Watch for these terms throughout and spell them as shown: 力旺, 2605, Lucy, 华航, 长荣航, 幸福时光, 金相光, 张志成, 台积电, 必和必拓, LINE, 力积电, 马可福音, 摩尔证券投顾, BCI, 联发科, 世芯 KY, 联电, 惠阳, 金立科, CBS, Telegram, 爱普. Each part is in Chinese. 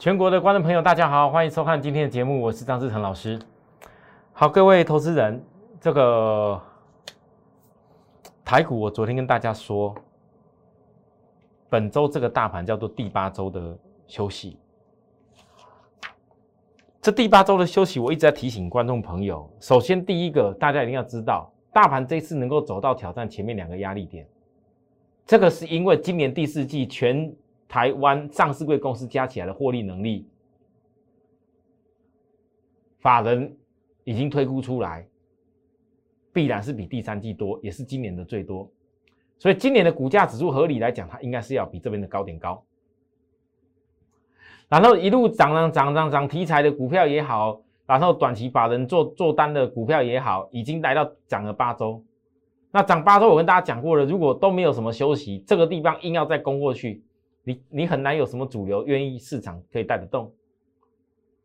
全国的观众朋友，大家好，欢迎收看今天的节目，我是张志成老师。好，各位投资人，这个台股，我昨天跟大家说，本周这个大盘叫做第八周的休息。这第八周的休息，我一直在提醒观众朋友，首先第一个，大家一定要知道，大盘这次能够走到挑战前面两个压力点，这个是因为今年第四季全台湾上市柜公司加起来的获利能力，法人已经推估出来，必然是比第三季多，也是今年的最多。所以今年的股价指数合理来讲，它应该是要比这边的高点高。然后一路涨，题材的股票也好，然后短期法人做单的股票也好，已经来到涨了8周。那涨8周，我跟大家讲过了，如果都没有什么休息，这个地方硬要再攻过去，你很难有什么主流愿意市场可以带得动，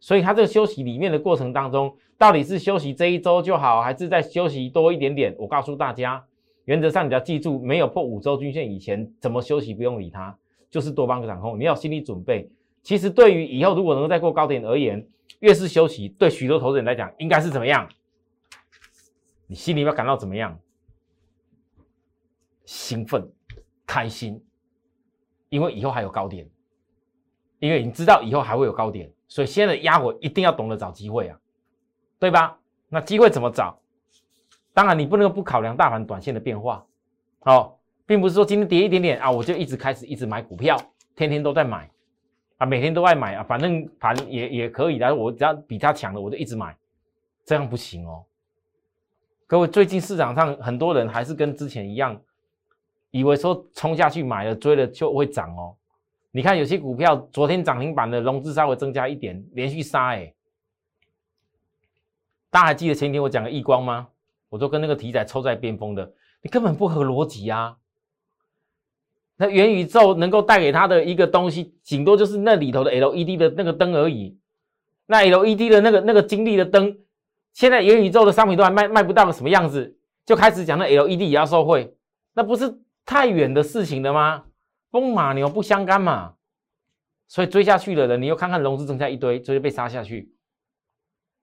所以它这个休息里面的过程当中，到底是休息这一周就好，还是再休息多一点点？我告诉大家，原则上你要记住，没有破5周均线以前，怎么休息不用理它，就是多方掌控，你要有心理准备。其实对于以后如果能够再过高点而言，越是休息，对许多投资人来讲，应该是怎么样？你心里要感到怎么样？兴奋、开心。因为以后还有高点，因为你知道以后还会有高点，所以现在的压回一定要懂得找机会啊，对吧？那机会怎么找？当然你不能不考量大盘短线的变化，哦，并不是说今天跌一点点啊，我就一直买股票，天天都在买啊，每天都在买啊，反正盘也可以的，我只要比它强的我就一直买，这样不行哦。各位，最近市场上很多人还是跟之前一样，以为说冲下去买了追了就会涨哦，你看有些股票昨天涨停板的融资稍微增加一点，连续杀哎，大家还记得前一天我讲的奕光吗？我都跟那个题材抽在边锋的，你根本不合逻辑啊！那元宇宙能够带给他的一个东西，顶多就是那里头的 LED 的那个灯而已，那 LED 的那个精力的灯，现在元宇宙的商品都还卖不到什么样子，就开始讲那 LED 也要受惠，那不是太远的事情了吗？风马牛不相干嘛，所以追下去的人，你又看看融资增加一堆，所以被杀下去。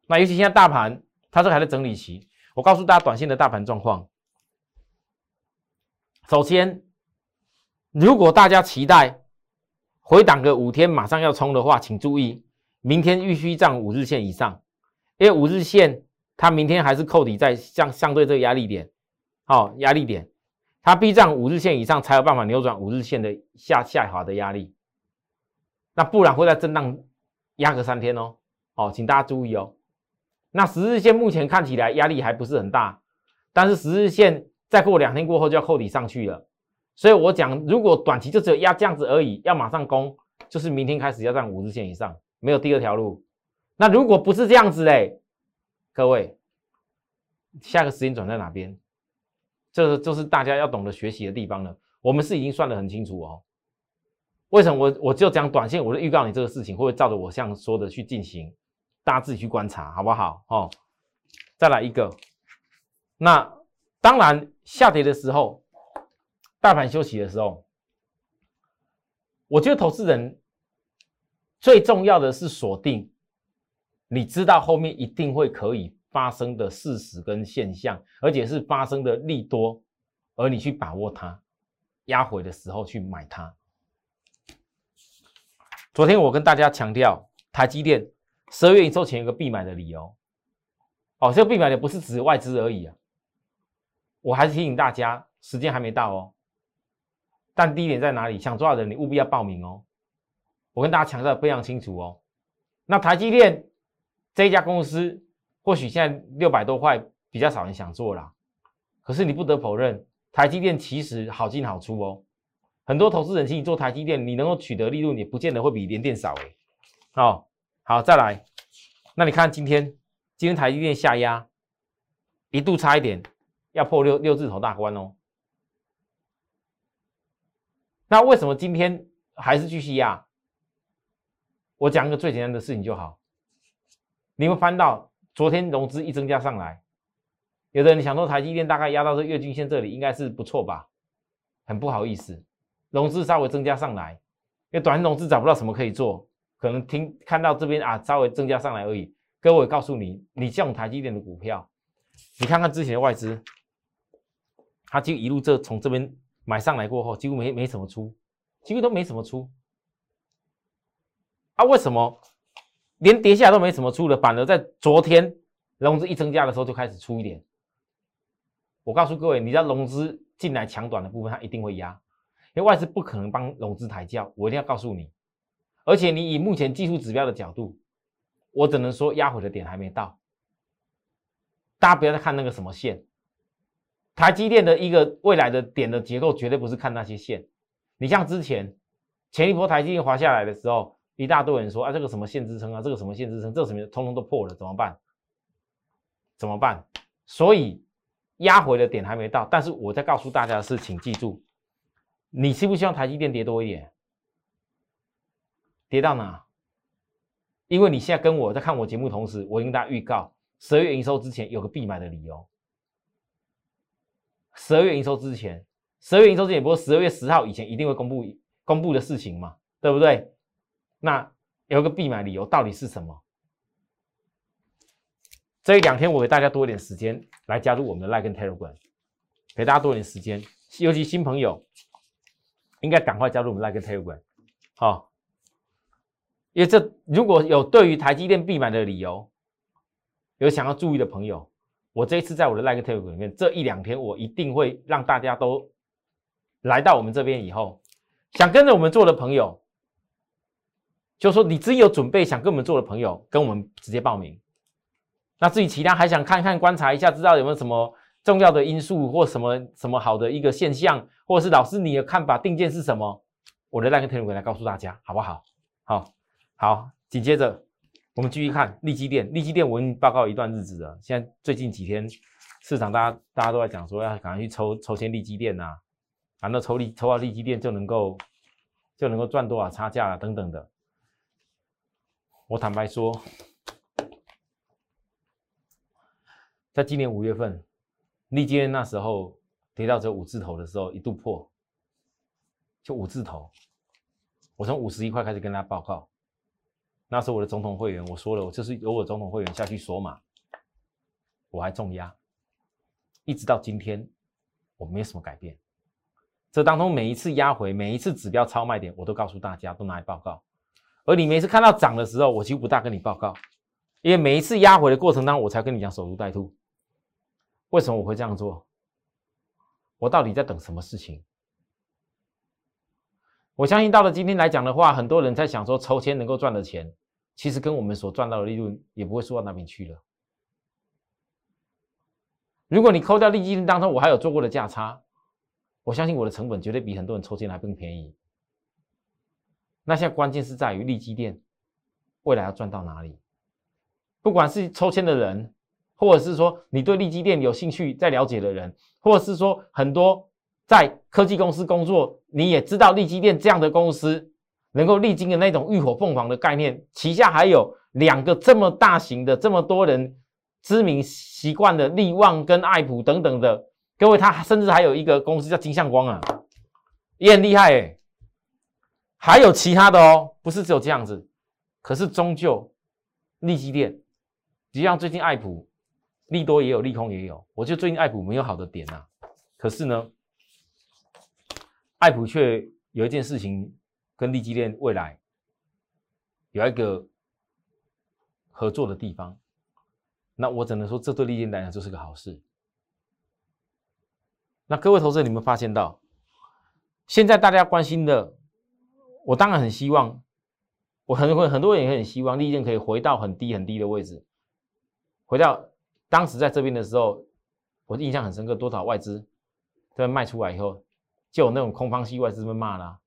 那尤其现在大盘，它这还在整理期。我告诉大家，短线的大盘状况。首先，如果大家期待回档个5天马上要冲的话，请注意，明天必须站5日线以上，因为5日线它明天还是扣底在相对这个压力点，好，压力点。它必站5日线以上才有办法扭转5日线的下滑的压力，那不然会在震荡压个3天哦。哦，请大家注意哦。那10日线目前看起来压力还不是很大，但是10日线再过2天过后就要扣底上去了，所以我讲如果短期就只有压这样子而已，要马上攻，就是明天开始要站5日线以上，没有第二条路。那如果不是这样子嘞，各位，下个时间转在哪边？这就是大家要懂得学习的地方了。我们是已经算得很清楚哦。为什么我就讲短线，我就预告你这个事情会不会照着我像说的去进行，大家自己去观察，好不好？哦，再来一个。那当然，下跌的时候，大盘休息的时候，我觉得投资人最重要的是锁定，你知道后面一定会可以发生的事实跟现象，而且是发生的利多，而你去把握它，压回的时候去买它。昨天我跟大家强调，台积电12月营收前有个必买的理由，哦，这个必买的不是指外资而已啊。我还是提醒大家，时间还没到哦。但低点在哪里？想抓的人你务必要报名哦。我跟大家强调的非常清楚哦。那台积电这一家公司，或许现在600多块比较少人想做啦，可是你不得否认，台积电其实好进好出哦。很多投资人心里做台积电，你能够取得利润也不见得会比联电少诶。哦，好，再来，那你看今天台积电下压，一度差一点要破六字头大关哦。那为什么今天还是继续压？我讲一个最简单的事情就好，你会翻到。昨天融资一增加上来，有的人想说台积电大概压到这月均线这里应该是不错吧，很不好意思，融资稍微增加上来，因为短期融资找不到什么可以做，可能看到这边啊，稍微增加上来而已。各位告诉你，你这种台积电的股票，你看看之前的外资，它就一路从这边买上来过后，几乎没什么出，几乎都没什么出。啊，为什么连跌下都没什么出了，反而在昨天融资一增加的时候就开始出一点？我告诉各位，你在融资进来强短的部分，它一定会压，因为外资不可能帮融资抬轿，我一定要告诉你。而且你以目前技术指标的角度，我只能说压回的点还没到。大家不要再看那个什么线，台积电的一个未来的点的结构绝对不是看那些线。你像之前前一波台积电滑下来的时候，一大堆人说啊这个什么线支撑啊，这个什么线支撑，这个什么通通都破了，怎么办？怎么办？所以压回的点还没到，但是我在告诉大家的是，请记住，你希不希望台积电跌多一点？跌到哪？因为你现在跟我在看我节目同时，我已经跟大家预告，12月营收之前有个必买的理由。12月营收之前不过12月10号以前一定会公布的事情嘛，对不对？那有个必买理由到底是什么？这两天我给大家多一点时间来加入我们的 LINE 跟 Telegram， 给大家多一点时间，尤其新朋友应该赶快加入我们 LINE 跟 Telegram。好。因为这如果有对于台积电必买的理由，有想要注意的朋友，我这一次在我的 LINE Telegram 里面，这一两天我一定会让大家都来到我们这边以后，想跟着我们做的朋友，就说你自己有准备想跟我们做的朋友，跟我们直接报名。那至于其他还想看看观察一下，知道有没有什么重要的因素或什么好的一个现象，或者是老师你的看法定见是什么，我的 LINE Telegram 来告诉大家，好不好？好，紧接着我们继续看力积电。力积电我已经报告一段日子了，现在最近几天市场大家都在讲说要赶快去抽签力积电啊，然后抽到力积电就能够赚多少差价啊等等的。我坦白说，在今年5月份，力积电那时候跌到只有5字头的时候，一度破，就5字头。我从51块开始跟大家报告。那时候我的总统会员，我说了，我就是由我总统会员下去锁码，我还重压，一直到今天，我没有什么改变。这当中每一次压回，每一次指标超卖点，我都告诉大家，都拿来报告。而你每一次看到涨的时候，我几乎不大跟你报告，因为每一次压回的过程当中，我才跟你讲守株待兔。为什么我会这样做？我到底在等什么事情？我相信到了今天来讲的话，很多人在想说筹钱能够赚的钱，其实跟我们所赚到的利润也不会输到那边去了。如果你扣掉利基当中我还有做过的价差，我相信我的成本绝对比很多人抽钱还更便宜。那现在关键是在于利基店未来要赚到哪里，不管是抽签的人，或者是说你对利基店有兴趣在了解的人，或者是说很多在科技公司工作，你也知道力积电这样的公司能够历经的那种浴火凤凰的概念，旗下还有2个这么大型的、这么多人知名习惯的力旺跟爱普等等的。各位，他甚至还有一个公司叫金相光啊，也很厉害欸，还有其他的哦，不是只有这样子。可是终究力积电，就像最近爱普利多也有，利空也有，我觉得最近爱普没有好的点啊。可是呢，爱普却有一件事情跟力积电未来有一个合作的地方，那我只能说这对力积电来讲就是个好事。那各位投资人，你们发现到现在大家关心的，我当然很希望，我很多人也很希望力积电可以回到很低的位置，回到当时在这边的时候，我印象很深刻，多少外资在卖出来以后，就有那种空方系外资被骂啦，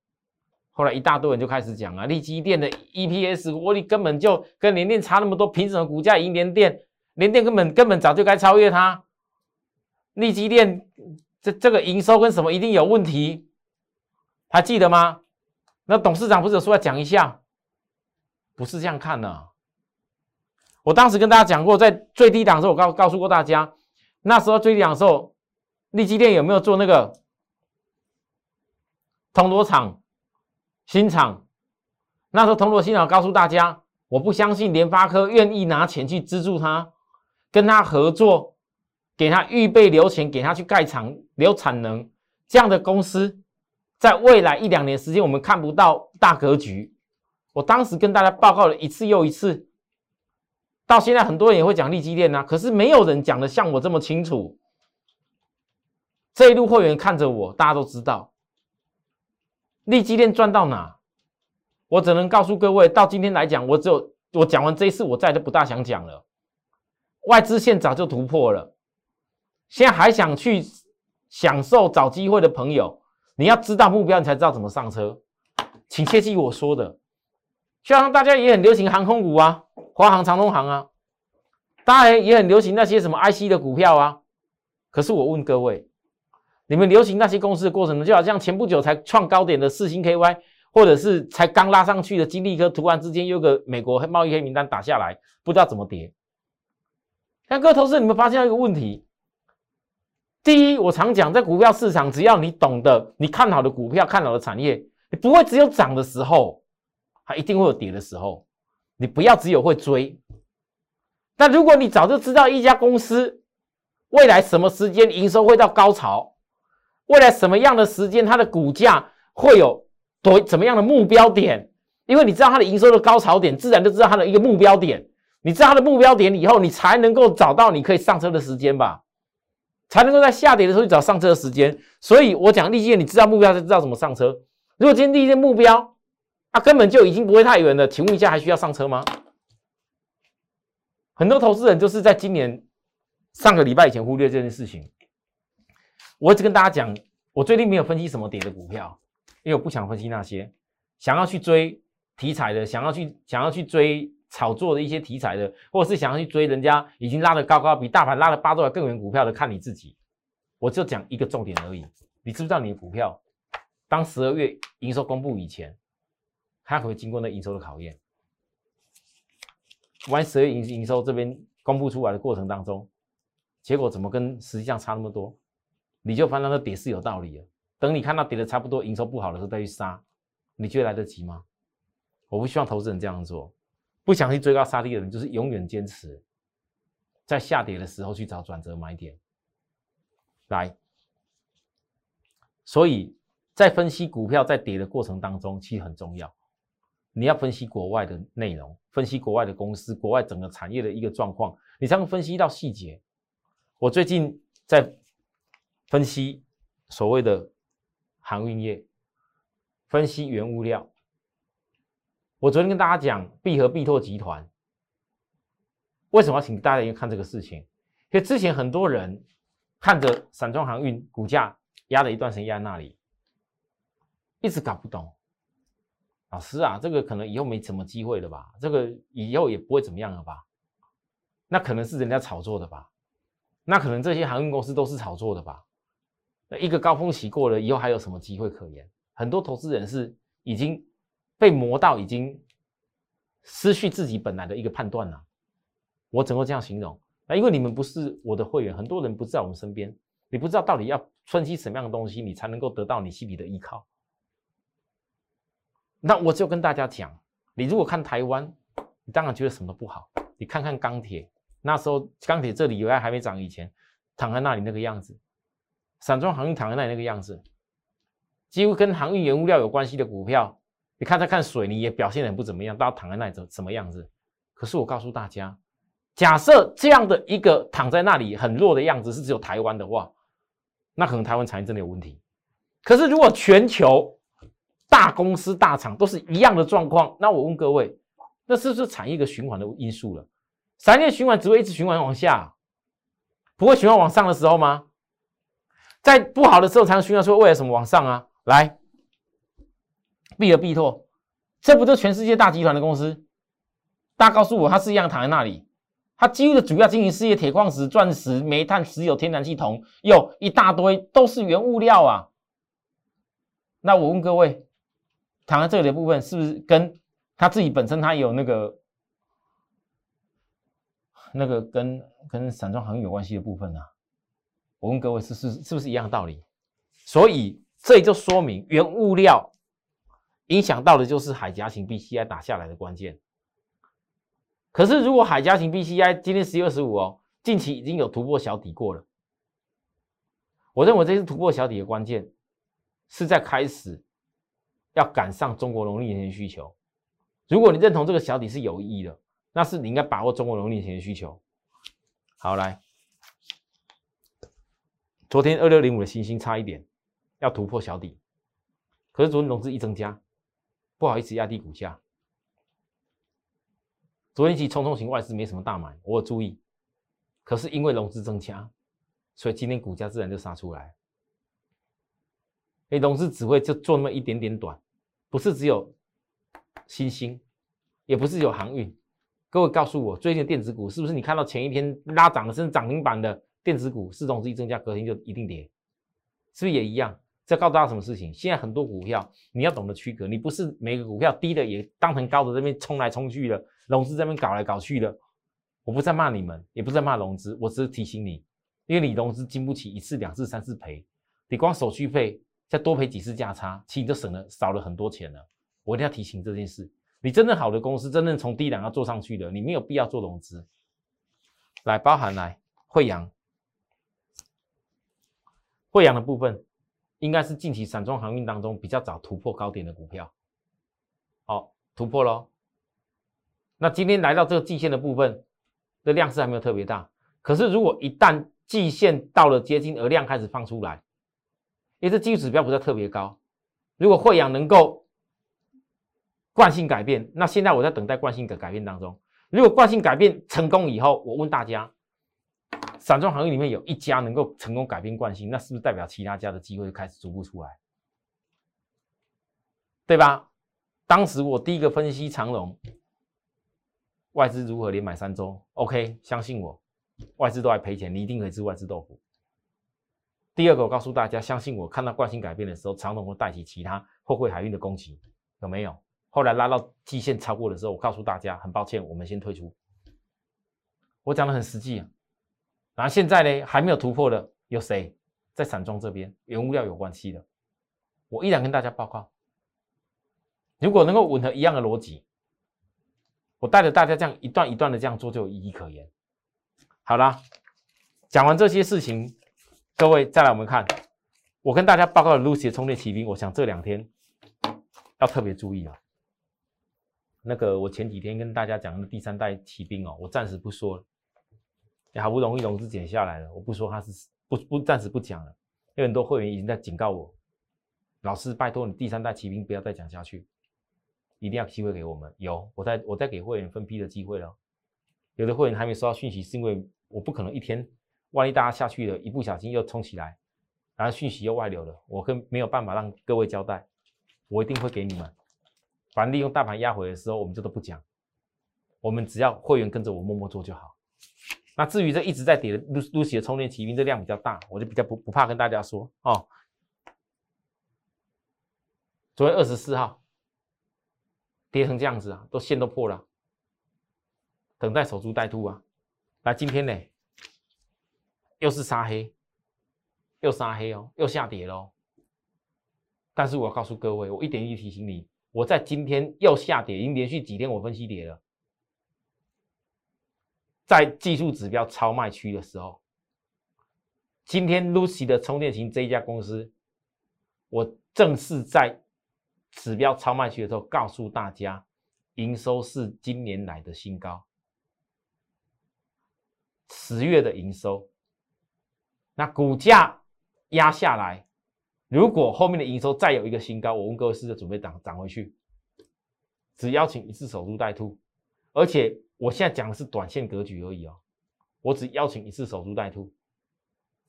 后来一大堆人就开始讲啊，力积电的 EPS 获利根本就跟联电差那么多，凭什么股价赢联电根本早就该超越它，力积电这个营收跟什么一定有问题，还记得吗？那董事长不是有说要讲一下，不是这样看啊。我当时跟大家讲过，在最低档的时候，我告诉过大家，那时候最低档的时候，力积电有没有做那个铜锣厂新厂，那时候铜锣新老告诉大家，我不相信联发科愿意拿钱去资助他，跟他合作，给他预备留钱，给他去盖厂、留产能，这样的公司，在未来一两年时间，我们看不到大格局。我当时跟大家报告了一次又一次，到现在很多人也会讲利基电啊，可是没有人讲的像我这么清楚。这一路会员看着我，大家都知道，利基电赚到哪？我只能告诉各位，到今天来讲，我讲完这一次，我再都不大想讲了。外资线早就突破了，现在还想去享受找机会的朋友，你要知道目标，你才知道怎么上车。请切记我说的。就像大家也很流行航空股啊，华航、长荣航啊，当然也很流行那些什么 IC 的股票啊。可是我问各位，你们流行那些公司的过程中，就好像前不久才创高点的世芯 KY。或者是才刚拉上去的金立科，突然之间有个美国贸易黑名单打下来，不知道怎么跌。但各位投资人，你们发现一个问题：第一，我常讲，在股票市场，只要你懂得，你看好的股票、看好的产业，你不会只有涨的时候，它一定会有跌的时候。你不要只有会追。但如果你早就知道一家公司未来什么时间营收会到高潮，未来什么样的时间它的股价会有怎么样的目标点？因为你知道它的营收的高潮点，自然就知道它的一个目标点。你知道它的目标点以后，你才能够找到你可以上车的时间吧，才能够在下跌的时候去找上车的时间。所以我讲利基电，你知道目标就知道怎么上车。如果今天利基电目标，它根本就已经不会太远了，请问一下，还需要上车吗？很多投资人就是在今年上个礼拜以前忽略这件事情。我一直跟大家讲，我最近没有分析什么跌的股票。因为我不想分析那些想要去追题材的，想要去追炒作的一些题材的，或者是想要去追人家已经拉得高高，比大盘拉得8周还更远股票的，看你自己。我就讲一个重点而已，你知不知道你的股票当12月营收公布以前，它可不可以经过那营收的考验？万一12月营收这边公布出来的过程当中，结果怎么跟实际上差那么多，你就翻到那跌是有道理了。等你看到跌的差不多，营收不好的时候再去杀，你觉得来得及吗？我不希望投资人这样做。不想去追高杀低的人，就是永远坚持在下跌的时候去找转折买点来。所以在分析股票在跌的过程当中，其实很重要。你要分析国外的内容，分析国外的公司，国外整个产业的一个状况，你才能分析到细节。我最近在分析所谓的航运业，分析原物料。我昨天跟大家讲必和必拓集团，为什么要请大家看这个事情？因为之前很多人看着散装航运股价压了一段时间，压在那里，一直搞不懂。老师啊，这个可能以后没什么机会了吧？这个以后也不会怎么样了吧？那可能是人家炒作的吧？那可能这些航运公司都是炒作的吧？一个高峰期过了以后，还有什么机会可言？很多投资人是已经被磨到，已经失去自己本来的一个判断了。我只能这样形容。那因为你们不是我的会员，很多人不在我们身边，你不知道到底要分析什么样的东西，你才能够得到你心里的依靠。那我就跟大家讲，你如果看台湾，你当然觉得什么都不好。你看看钢铁，那时候钢铁这里油价还没涨以前，躺在那里那个样子。散装航运躺在那里那个样子，几乎跟航运原物料有关系的股票，你看它看水泥也表现得很不怎么样，大家躺在那里什么样子？可是我告诉大家，假设这样的一个躺在那里很弱的样子是只有台湾的话，那可能台湾产业真的有问题。可是如果全球大公司大厂都是一样的状况，那我问各位，那是不是产业的循环的因素了？产业循环只会一直循环往下，不会循环往上的时候吗？在不好的时候才能寻求说未来什么往上啊。来，必和必拓，这不就全世界大集团的公司？大家告诉我，它是一样躺在那里，它几乎的主要经营事业，铁矿石、钻石、煤炭、石油、天然气、铜，又一大堆都是原物料啊。那我问各位，躺在这里的部分是不是跟它自己本身，它有那个跟散装航运有关系的部分啊？我问各位，是不是一样的道理？所以这就说明原物料影响到的就是海峡型 BCI 打下来的关键。可是如果海峡型 BCI 今天10月25哦，近期已经有突破小底过了，我认为这次突破小底的关键是在开始要赶上中国农历年需求。如果你认同这个小底是有意义的，那是你应该把握中国农历年需求。好，来，昨天2605的星星差一点要突破小底，可是昨天融资一增加，不好意思压低股价。昨天其实冲动型外资没什么大买，我有注意，可是因为融资增加，所以今天股价自然就杀出来。哎，融资只会就做那么一点点短，不是只有新兴，也不是只有航运。各位告诉我，最近的电子股是不是你看到前一天拉涨的甚至涨停板的电子股，融资一增加，隔天就一定跌？是不是也一样？这告诉大家什么事情？现在很多股票你要懂得区隔，你不是每个股票低的也当成高的这边冲来冲去的，融资这边搞来搞去的。我不在骂你们，也不在骂融资，我只是提醒你，因为你融资经不起一次、两次、三次赔，你光手续费再多赔几次价差，其实你就少了很多钱了。我一定要提醒这件事。你真正好的公司，真正从低档要做上去的，你没有必要做融资。来，包含来惠阳，惠阳的部分应该是近期散装航运当中比较早突破高点的股票。哦，突破咯。那今天来到这个季线的部分，这量是还没有特别大。可是如果一旦季线到了接近，而量开始放出来，因为这技术指标不是特别高，如果惠阳能够惯性改变，那现在我在等待惯性的改变当中。如果惯性改变成功以后，我问大家，散装航运里面有一家能够成功改变惯性，那是不是代表其他家的机会就开始逐步出来？对吧？当时我第一个分析长荣，外资如何连买3周 ，OK， 相信我，外资都还赔钱，你一定可以吃外资豆腐。第二个，我告诉大家，相信我，看到惯性改变的时候，长荣会带起其他货柜海运的攻击，有没有？后来拉到季线超过的时候，我告诉大家，很抱歉，我们先退出。我讲得很实际啊。然后现在呢，还没有突破的有谁？在散装这边，原物料有关系的，我依然跟大家报告。如果能够吻合一样的逻辑，我带着大家这样一段一段的这样做，就有意义可言。好啦，讲完这些事情，各位再来我们看，我跟大家报告的 Lucy 的充电骑兵，我想这2天要特别注意啊。那个我前几天跟大家讲的第3代骑兵哦，我暂时不说了，也好不容易融资减下来了，我不说它是不暂时不讲了，因为很多会员已经在警告我，老师拜托你第3代骑兵不要再讲下去，一定要机会给我们。有，我在给会员分批的机会了，有的会员还没收到讯息，是因为我不可能一天，万一大家下去了，一不小心又冲起来，然后讯息又外流了，我跟没有办法让各位交代，我一定会给你们。反正利用大盘压回的时候，我们就都不讲，我们只要会员跟着我默默做就好。那至于这一直在跌的 Lucy 的充电骑兵，这量比较大，我就比较不怕跟大家说哦。昨天24号跌成这样子啊，都线都破了，等待守株待兔啊。来，今天呢又是杀黑，又杀黑哦，又下跌喽。但是我要告诉各位，我一点一提醒你。我在今天又下跌，已经连续几天我分析跌了。在技术指标超卖区的时候，今天 Lucy 的充电型这一家公司，我正式在指标超卖区的时候告诉大家，营收是今年来的新高，10月的营收。那股价压下来。如果后面的营收再有一个新高，我问各位是准备涨回去，只邀请一次守株待兔，而且我现在讲的是短线格局而已哦，我只邀请一次守株待兔。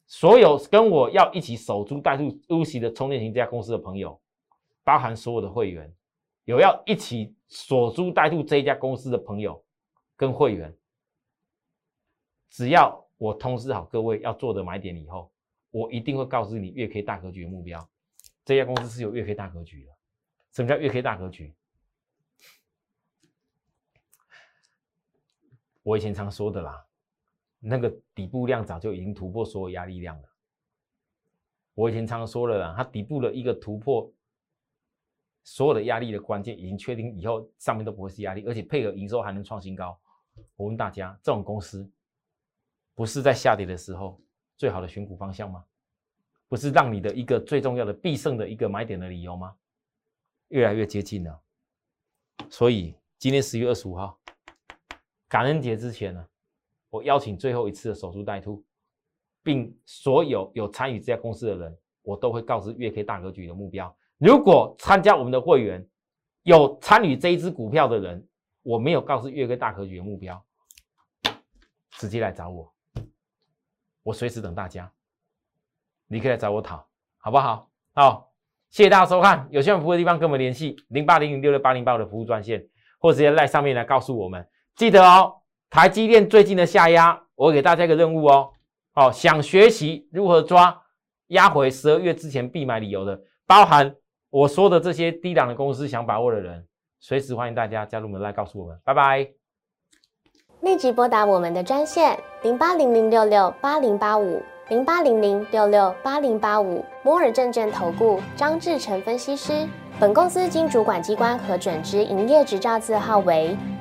所有跟我要一起守株待兔Lucy的充电型这家公司的朋友，包含所有的会员，有要一起守株待兔这一家公司的朋友跟会员，只要我通知好各位要做的买点以后，我一定会告知你月 K 大格局的目标，这家公司是有月 K 大格局的。什么叫月 K 大格局？我以前常说的啦，那个底部量早就已经突破所有压力量了。我以前常说了啦，它底部的一个突破所有的压力的关键已经确定，以后上面都不会是压力，而且配合营收还能创新高。我问大家，这种公司不是在下跌的时候最好的选股方向吗？不是让你的一个最重要的必胜的一个买点的理由吗？越来越接近了。所以今天10月25号感恩节之前呢，我邀请最后一次的守株待兔，并所有有参与这家公司的人，我都会告知月 K 大格局的目标。如果参加我们的会员有参与这一支股票的人，我没有告诉月 K 大格局的目标，直接来找我，我随时等大家，你可以来找我讨，好不好？好，谢谢大家收看。有需要服务的地方跟我们联系，0800668085的服务专线，或直接在上面来告诉我们。记得哦，台积电最近的下压，我给大家一个任务哦。好，想学习如何抓压回12月之前必买理由的，包含我说的这些低档的公司，想把握的人，随时欢迎大家加入我们来告诉我们。拜拜。立即拨打我们的专线0800668085。0800668085，摩尔证券投顾张志成分析师。本公司经主管机关核准之营业执照字号为